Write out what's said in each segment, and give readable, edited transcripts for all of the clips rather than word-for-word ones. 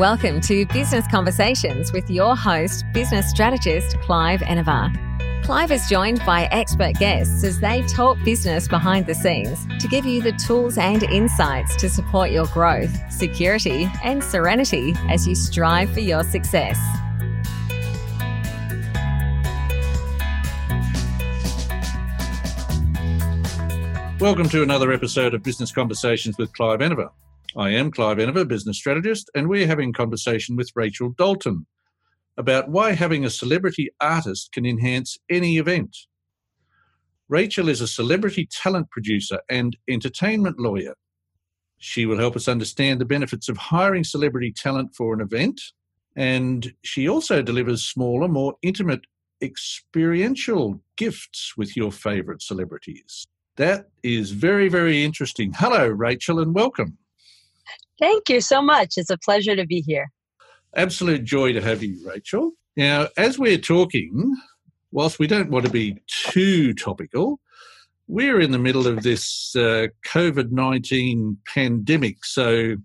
Welcome to Business Conversations with your host, business strategist Clive Enever. Clive is joined by expert guests as they talk business behind the scenes to give you the tools and insights to support your growth, security, and serenity as you strive for your success. Welcome to another episode of Business Conversations with Clive Enever. I am Clive Enever, business strategist, and we're having a conversation with Rachel Dalton about why having a celebrity artist can enhance any event. Rachel is a celebrity talent producer and entertainment lawyer. She will help us understand the benefits of hiring celebrity talent for an event, and she also delivers smaller, more intimate, experiential gifts with your favourite celebrities. That is very, very interesting. Hello, Rachel, and welcome. Thank you so much. It's a pleasure to be here. Absolute joy to have you, Rachel. Now, as we're talking, whilst we don't want to be too topical, we're in the middle of this COVID-19 pandemic. So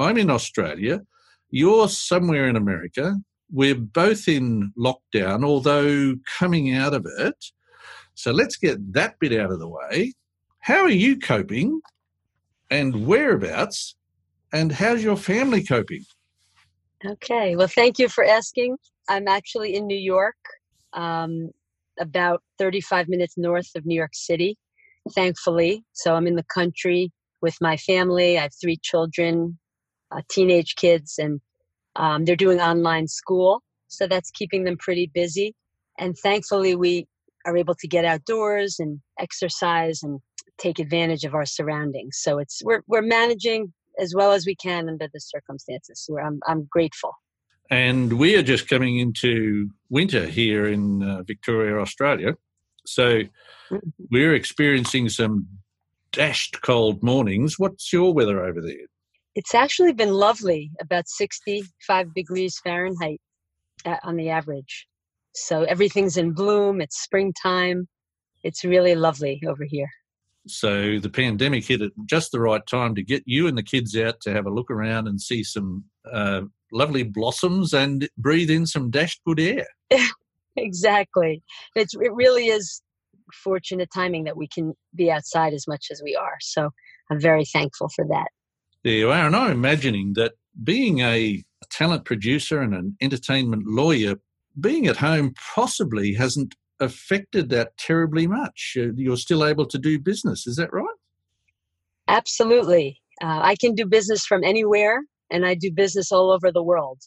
I'm in Australia. You're somewhere in America. We're both in lockdown, although coming out of it. So let's get that bit out of the way. How are you coping and whereabouts, and how's your family coping? Okay. Well, thank you for asking. I'm actually in New York, about 35 minutes north of New York City, thankfully. So I'm in the country with my family. I have three children, teenage kids, and they're doing online school. So that's keeping them pretty busy. And thankfully, we are able to get outdoors and exercise and take advantage of our surroundings. So it's we're managing as well as we can under the circumstances. So I'm grateful. And we are just coming into winter here in Victoria, Australia. So we're experiencing some dashed cold mornings. What's your weather over there? It's actually been lovely, about 65 degrees Fahrenheit on the average. So everything's in bloom. It's springtime. It's really lovely over here. So the pandemic hit at just the right time to get you and the kids out to have a look around and see some lovely blossoms and breathe in some dashed good air. Exactly. It really is fortunate timing that we can be outside as much as we are. So I'm very thankful for that. There you are. And I'm imagining that being a talent producer and an entertainment lawyer, being at home possibly hasn't affected that terribly much. You're still able to do business. Is that right? Absolutely. I can do business from anywhere, and I do business all over the world.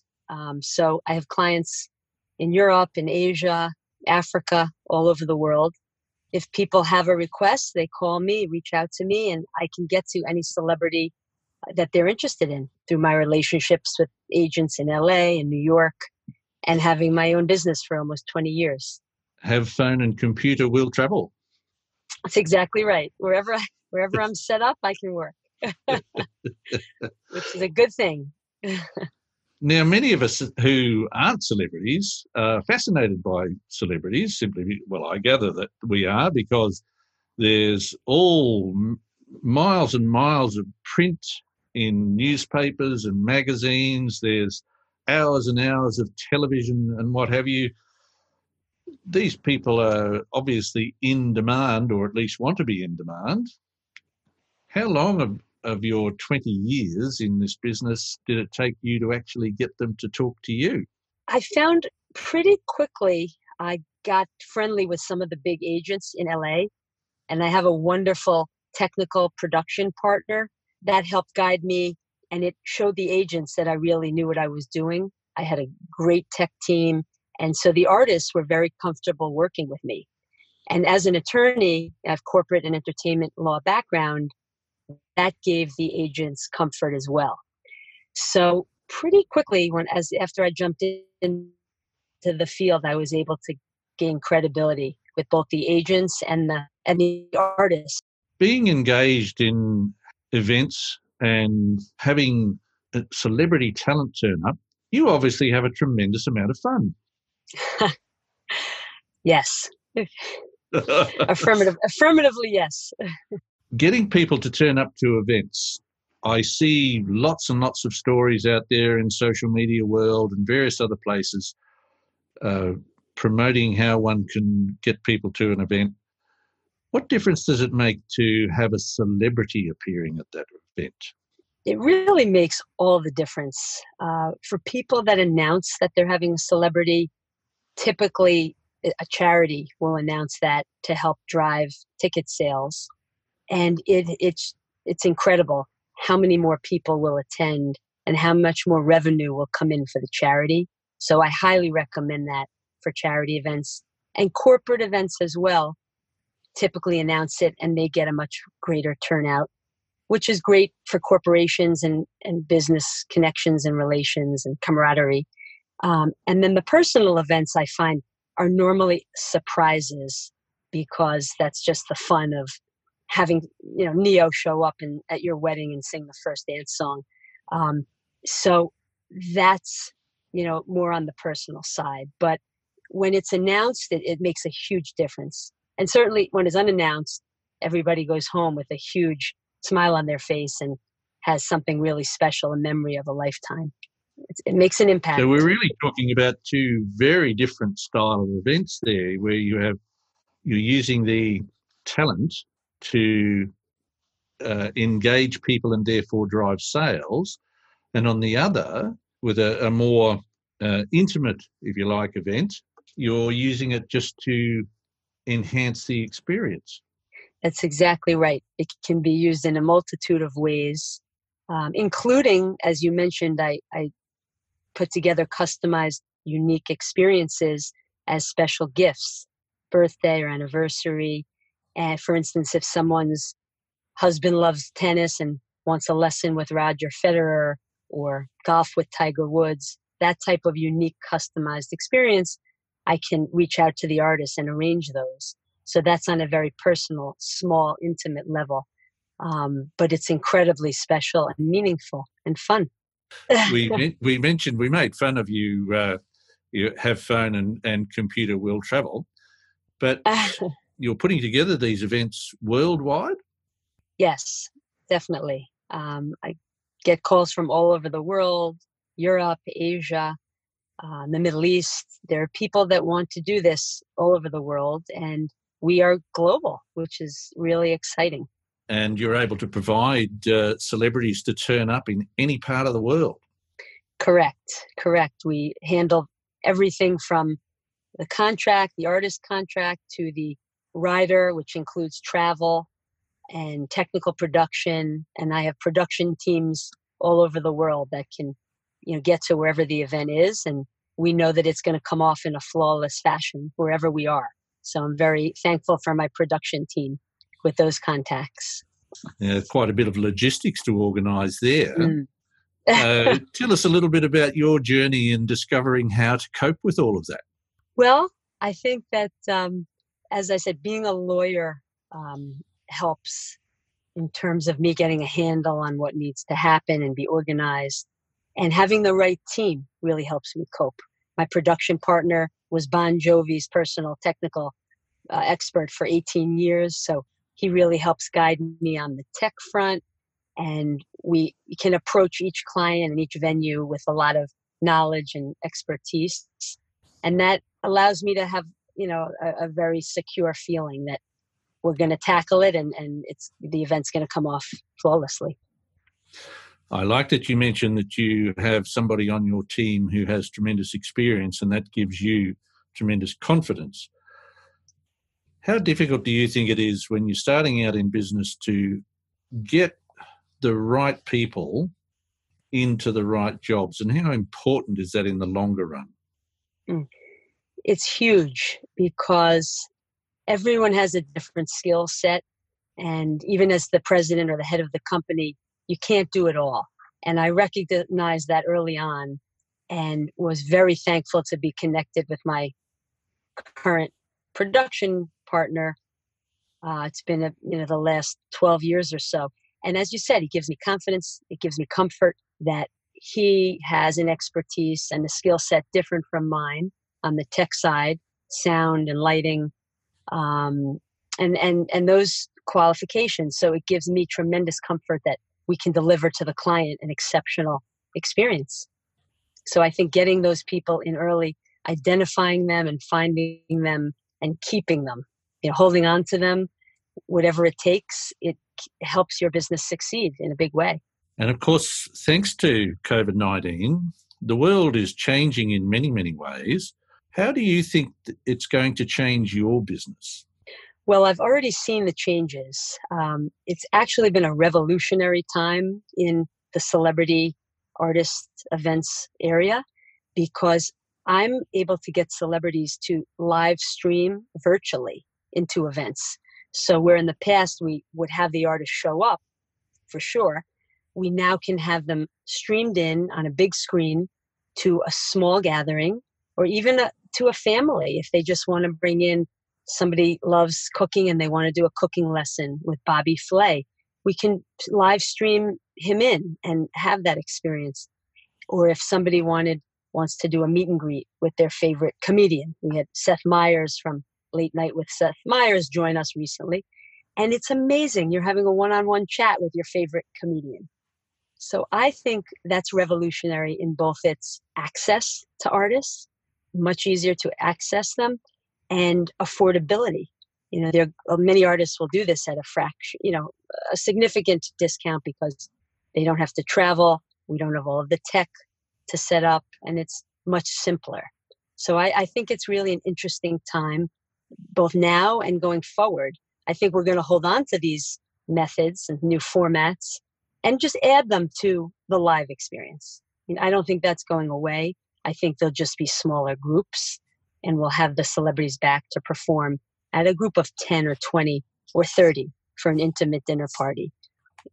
So I have clients in Europe, in Asia, Africa, all over the world. If people have a request, they call me, reach out to me, and I can get to any celebrity that they're interested in through my relationships with agents in LA and New York, and having my own business for almost 20 years. Have phone and computer will travel. That's exactly right. Wherever I'm set up, I can work, which is a good thing. Now, many of us who aren't celebrities are fascinated by celebrities simply, well, I gather that we are, because there's all miles and miles of print in newspapers and magazines. There's hours and hours of television and what have you. These people are obviously in demand, or at least want to be in demand. How long of your 20 years in this business did it take you to actually get them to talk to you? I found pretty quickly I got friendly with some of the big agents in LA, and I have a wonderful technical production partner that helped guide me. And it showed the agents that I really knew what I was doing. I had a great tech team. And so the artists were very comfortable working with me. And as an attorney, I have corporate and entertainment law background. That gave the agents comfort as well. So pretty quickly, after I jumped into the field, I was able to gain credibility with both the agents and the artists. Being engaged in events and having a celebrity talent turn up, you obviously have a tremendous amount of fun. Yes. Affirmatively, yes. Getting people to turn up to events, I see lots and lots of stories out there in social media world and various other places promoting how one can get people to an event. What difference does it make to have a celebrity appearing at that event? It really makes all the difference. For people that announce that they're having a celebrity, typically a charity will announce that to help drive ticket sales. And it's incredible how many more people will attend and how much more revenue will come in for the charity. So I highly recommend that for charity events and corporate events as well. Typically announce it and they get a much greater turnout, which is great for corporations and business connections and relations and camaraderie. And then the personal events I find are normally surprises, because that's just the fun of having, you know, Neo show up at your wedding and sing the first dance song. So that's, you know, more on the personal side. But when it's announced, it makes a huge difference. And certainly when it's unannounced, everybody goes home with a huge smile on their face and has something really special, a memory of a lifetime. It makes an impact. So we're really talking about two very different style of events there, where you're using the talent to engage people and therefore drive sales. And on the other, with a more intimate, if you like, event, you're using it just to enhance the experience. That's exactly right. It can be used in a multitude of ways, including, as you mentioned, I put together customized, unique experiences as special gifts, birthday or anniversary. And for instance, if someone's husband loves tennis and wants a lesson with Roger Federer or golf with Tiger Woods, that type of unique customized experience, I can reach out to the artist and arrange those. So that's on a very personal, small, intimate level. But it's incredibly special and meaningful and fun. We mentioned, we made fun of you, you have phone and computer will travel, but you're putting together these events worldwide? Yes, definitely. I get calls from all over the world, Europe, Asia, the Middle East. There are people that want to do this all over the world, and we are global, which is really exciting. And you're able to provide celebrities to turn up in any part of the world. Correct. We handle everything from the contract, the artist contract, to the rider, which includes travel and technical production. And I have production teams all over the world that can, you know, get to wherever the event is. And we know that it's going to come off in a flawless fashion wherever we are. So I'm very thankful for my production team with those contacts. Yeah, quite a bit of logistics to organise there. Tell us a little bit about your journey in discovering how to cope with all of that. Well, I think that, as I said, being a lawyer helps in terms of me getting a handle on what needs to happen and be organised. And having the right team really helps me cope. My production partner was Bon Jovi's personal technical expert for 18 years. So he really helps guide me on the tech front. And we can approach each client and each venue with a lot of knowledge and expertise. And that allows me to have, you know, a very secure feeling that we're going to tackle it and the event's going to come off flawlessly. I like that you mentioned that you have somebody on your team who has tremendous experience, and that gives you tremendous confidence. How difficult do you think it is when you're starting out in business to get the right people into the right jobs, and how important is that in the longer run? It's huge, because everyone has a different skill set, and even as the president or the head of the company, you can't do it all. And I recognized that early on and was very thankful to be connected with my current production partner. It's been, the last 12 years or so. And as you said, he gives me confidence. It gives me comfort that he has an expertise and a skill set different from mine on the tech side, sound and lighting, and those qualifications. So it gives me tremendous comfort that we can deliver to the client an exceptional experience. So I think getting those people in early, identifying them and finding them and keeping them, you know, holding on to them, whatever it takes, it helps your business succeed in a big way. And of course, thanks to COVID-19, the world is changing in many, many ways. How do you think it's going to change your business? Well, I've already seen the changes. It's actually been a revolutionary time in the celebrity artist events area because I'm able to get celebrities to live stream virtually into events. So where in the past we would have the artist show up, for sure, we now can have them streamed in on a big screen to a small gathering or even to a family if they just want to bring in somebody loves cooking and they want to do a cooking lesson with Bobby Flay. We can live stream him in and have that experience. Or if somebody wants to do a meet and greet with their favorite comedian. We had Seth Meyers from Late Night with Seth Meyers join us recently. And it's amazing. You're having a one-on-one chat with your favorite comedian. So I think that's revolutionary in both its access to artists, much easier to access them, and affordability. You know, there many artists will do this at a fraction, you know, a significant discount because they don't have to travel. We don't have all of the tech to set up, and it's much simpler. So I think it's really an interesting time, both now and going forward. I think we're going to hold on to these methods and new formats and just add them to the live experience. And I don't think that's going away. I think they'll just be smaller groups, and we'll have the celebrities back to perform at a group of 10 or 20 or 30 for an intimate dinner party.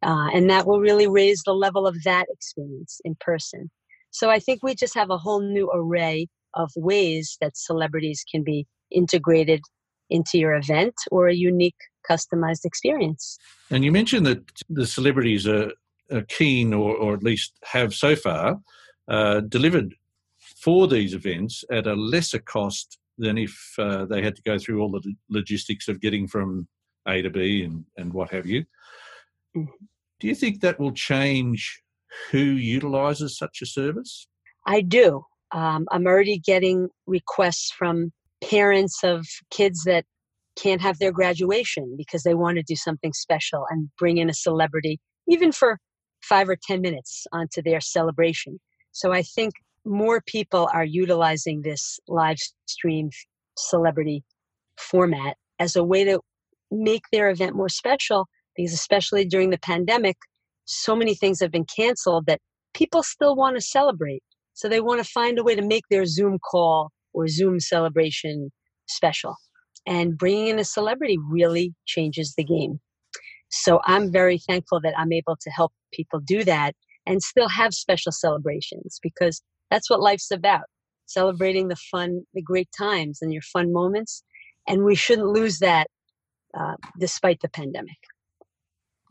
And that will really raise the level of that experience in person. So I think we just have a whole new array of ways that celebrities can be integrated into your event or a unique customized experience. And you mentioned that the celebrities are keen or at least have so far delivered for these events at a lesser cost than if they had to go through all the logistics of getting from A to B and what have you. Mm-hmm. Do you think that will change who utilizes such a service? I do. I'm already getting requests from parents of kids that can't have their graduation because they want to do something special and bring in a celebrity, even for 5 or 10 minutes onto their celebration. So I think more people are utilizing this live stream celebrity format as a way to make their event more special because especially during the pandemic, so many things have been canceled that people still want to celebrate. So they want to find a way to make their Zoom call or Zoom celebration special. And bringing in a celebrity really changes the game. So I'm very thankful that I'm able to help people do that and still have special celebrations because that's what life's about, celebrating the fun, the great times and your fun moments. And we shouldn't lose that despite the pandemic.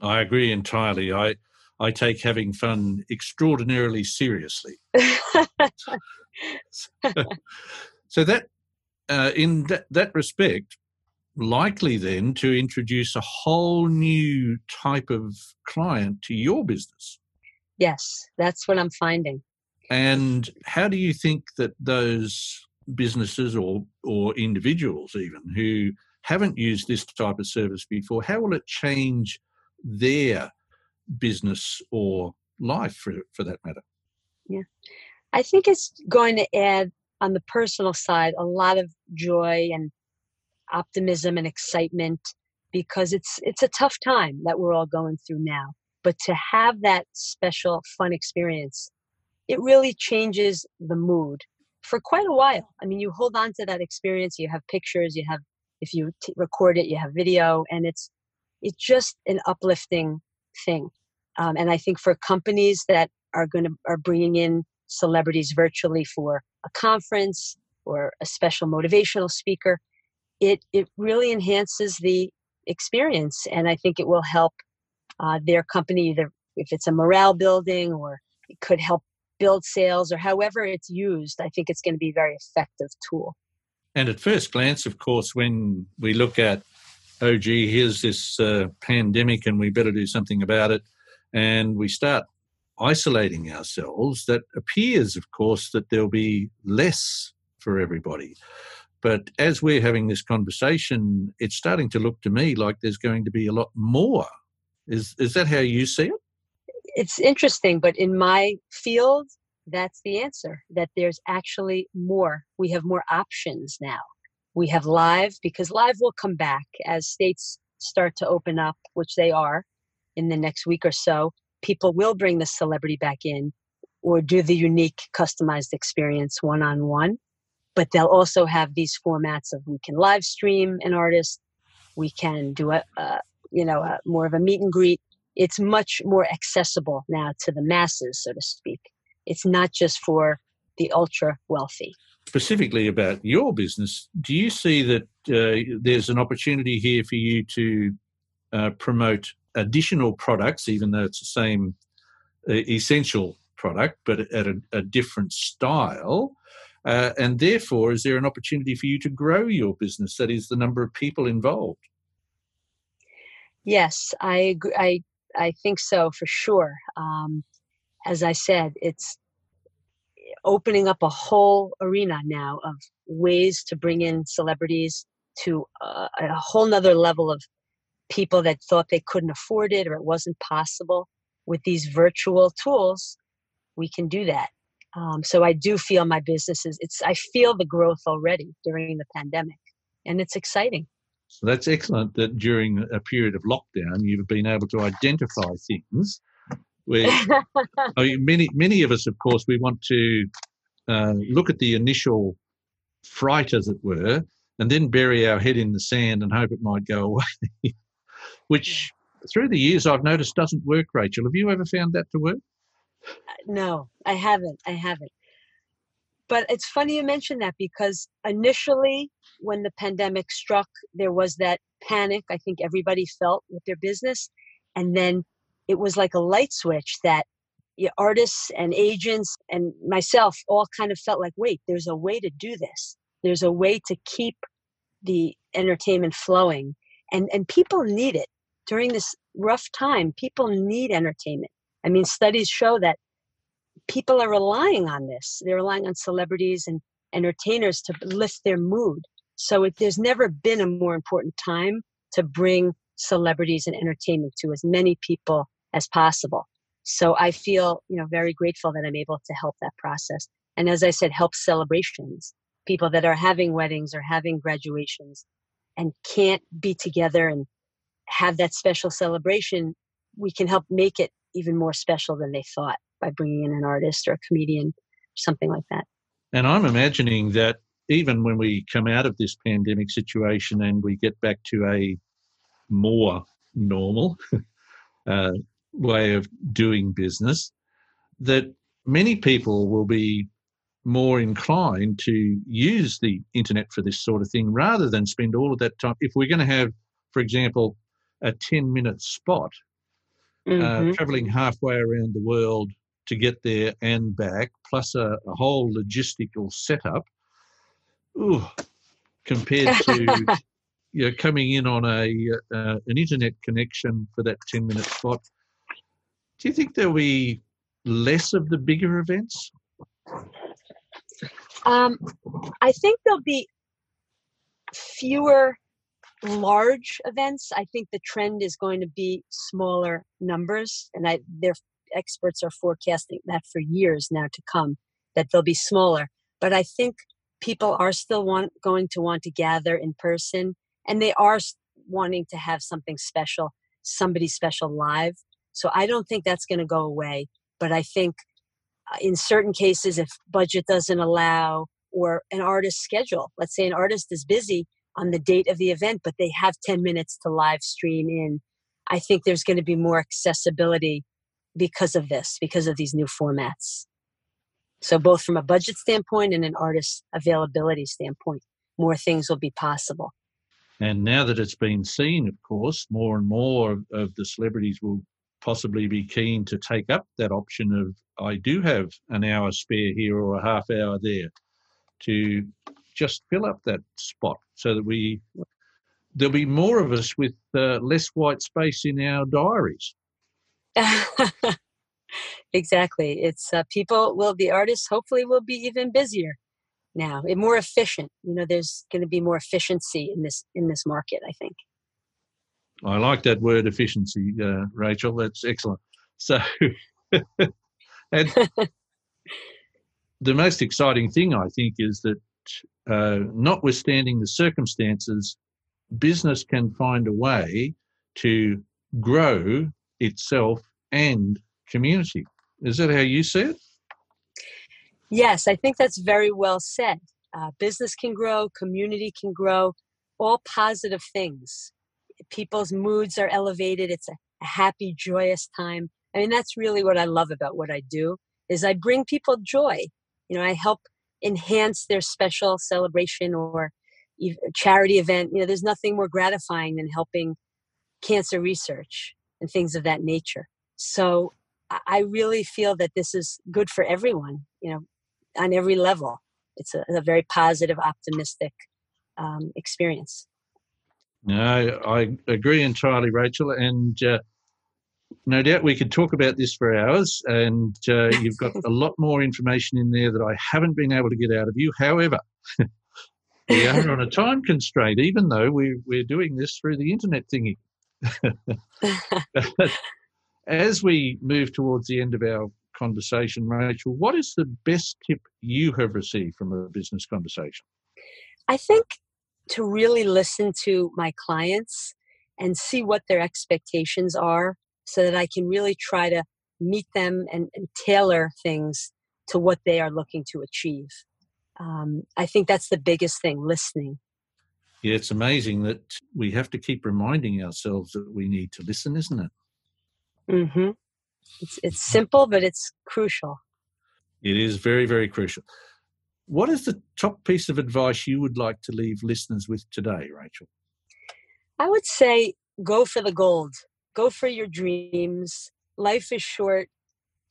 I agree entirely. I take having fun extraordinarily seriously. So that in that respect, likely then to introduce a whole new type of client to your business. Yes, that's what I'm finding. And how do you think that those businesses or individuals even who haven't used this type of service before, how will it change their business or life for that matter? Yeah. I think it's going to add on the personal side a lot of joy and optimism and excitement because it's a tough time that we're all going through now. But to have that special fun experience, it really changes the mood for quite a while. I mean, you hold on to that experience, you have pictures, you have, if you record it, you have video, and it's just an uplifting thing. And I think for companies that are bringing in celebrities virtually for a conference or a special motivational speaker, it really enhances the experience. And I think it will help their company, either if it's a morale building or it could help build sales or however it's used. I think it's going to be a very effective tool. And at first glance, of course, when we look at, oh, gee, here's this pandemic and we better do something about it. and we start isolating ourselves, that appears, of course, that there'll be less for everybody. But as we're having this conversation, it's starting to look to me like there's going to be a lot more. Is that how you see it? It's interesting, but in my field, that's the answer, that there's actually more. We have more options now. We have live, because live will come back as states start to open up, which they are in the next week or so. People will bring the celebrity back in or do the unique customized experience one-on-one, but they'll also have these formats of we can live stream an artist, we can do a more of a meet and greet. It's much more accessible now to the masses, so to speak. It's not just for the ultra wealthy. Specifically about your business, do you see that there's an opportunity here for you to promote additional products, even though it's the same essential product, but at a different style? And therefore, is there an opportunity for you to grow your business? That is, the number of people involved. Yes, I agree. I think so, for sure. As I said, it's opening up a whole arena now of ways to bring in celebrities to a whole nother level of people that thought they couldn't afford it or it wasn't possible. With these virtual tools, we can do that. So I do feel my business I feel the growth already during the pandemic, and it's exciting. So that's excellent that during a period of lockdown, you've been able to identify things. Where, I mean, many of us, of course, we want to look at the initial fright, as it were, and then bury our head in the sand and hope it might go away, which through the years I've noticed doesn't work, Rachel. Have you ever found that to work? No, I haven't. But it's funny you mention that, because initially when the pandemic struck, there was that panic I think everybody felt with their business. And then it was like a light switch that artists and agents and myself all kind of felt like, wait, there's a way to do this. There's a way to keep the entertainment flowing. And people need it. During this rough time, people need entertainment. I mean, studies show that people are relying on this. They're relying on celebrities and entertainers to lift their mood. So there's never been a more important time to bring celebrities and entertainment to as many people as possible. So I feel, very grateful that I'm able to help that process. And as I said, help celebrations, people that are having weddings or having graduations and can't be together and have that special celebration. We can help make it even more special than they thought by bringing in an artist or a comedian, something like that. And I'm imagining that even when we come out of this pandemic situation and we get back to a more normal way of doing business, that many people will be more inclined to use the internet for this sort of thing rather than spend all of that time. If we're going to have, for example, a 10-minute spot, traveling halfway around the world to get there and back, plus a whole logistical setup, compared to coming in on an internet connection for that 10-minute spot. Do you think there'll be less of the bigger events? I think there'll be fewer large events. I think the trend is going to be smaller numbers, and their experts are forecasting that for years now to come, that they'll be smaller. But I think people are still going to want to gather in person, and they are wanting to have something special, somebody special live. So I don't think that's going to go away. But I think in certain cases, if budget doesn't allow, or an artist's schedule, let's say an artist is busy on the date of the event, but they have 10 minutes to live stream in, I think there's going to be more accessibility because of this, because of these new formats. So both from a budget standpoint and an artist availability standpoint, more things will be possible. And now that it's been seen, of course, more and more of the celebrities will possibly be keen to take up that option of, I do have an hour spare here or a half hour there to just fill up that spot, so that there'll be more of us with less white space in our diaries. Exactly. It's people will, the artists hopefully will be even busier now and more efficient. You know, there's going to be more efficiency in this market, I think. I like that word efficiency, Rachel. That's excellent. So and the most exciting thing, I think, is that notwithstanding the circumstances, business can find a way to grow itself and community. Is that how you see it? Yes, I think that's very well said. Business can grow, community can grow, all positive things. People's moods are elevated. It's a happy, joyous time. I mean, that's really what I love about what I do, is I bring people joy. You know, I help enhance their special celebration or charity event. You know, there's nothing more gratifying than helping cancer research and things of that nature. So I really feel that this is good for everyone, you know, on every level. It's a very positive, optimistic experience. No, I agree entirely, Rachel. And no doubt we could talk about this for hours. And you've got a lot more information in there that I haven't been able to get out of you. However, we are on a time constraint, even though we're doing this through the internet thingy. As we move towards the end of our conversation, Rachel, what is the best tip you have received from a business conversation? I think to really listen to my clients and see what their expectations are so that I can really try to meet them and tailor things to what they are looking to achieve. I think that's the biggest thing, listening. Yeah, it's amazing that we have to keep reminding ourselves that we need to listen, isn't it? Mm-hmm. It's simple, but it's crucial. It is very, very crucial. What is the top piece of advice you would like to leave listeners with today, Rachel? I would say go for the gold. Go for your dreams. Life is short.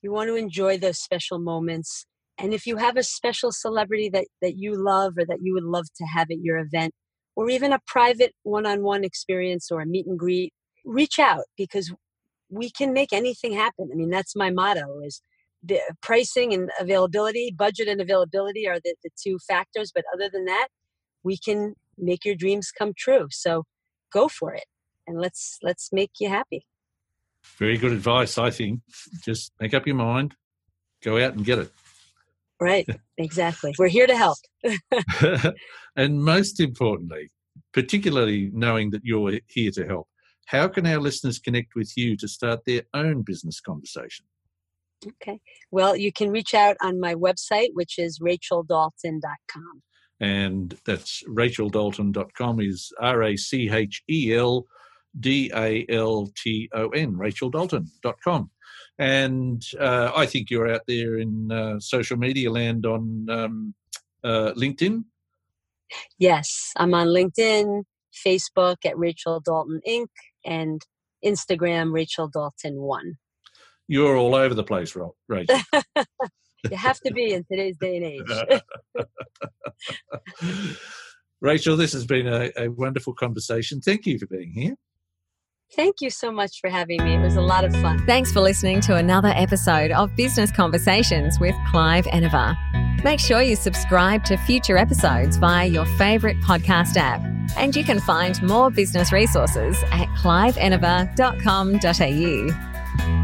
You want to enjoy those special moments. And if you have a special celebrity that you love or that you would love to have at your event, or even a private one-on-one experience or a meet and greet, reach out, because we can make anything happen. I mean, that's my motto, is the pricing and availability, budget and availability are the two factors. But other than that, we can make your dreams come true. So go for it and let's make you happy. Very good advice, I think. Just make up your mind, go out and get it. Right, exactly. We're here to help. And most importantly, particularly knowing that you're here to help, how can our listeners connect with you to start their own business conversation? Okay. Well, you can reach out on my website, which is racheldalton.com. And that's racheldalton.com is racheldalton, racheldalton.com. And I think you're out there in social media land on LinkedIn. Yes, I'm on LinkedIn, Facebook at Rachel Dalton Inc., and Instagram, Rachel Dalton 1. You're all over the place, Rachel. You have to be in today's day and age. Rachel, this has been a wonderful conversation. Thank you for being here. Thank you so much for having me. It was a lot of fun. Thanks for listening to another episode of Business Conversations with Clive Enever. Make sure you subscribe to future episodes via your favourite podcast app. And you can find more business resources at cliveenever.com.au.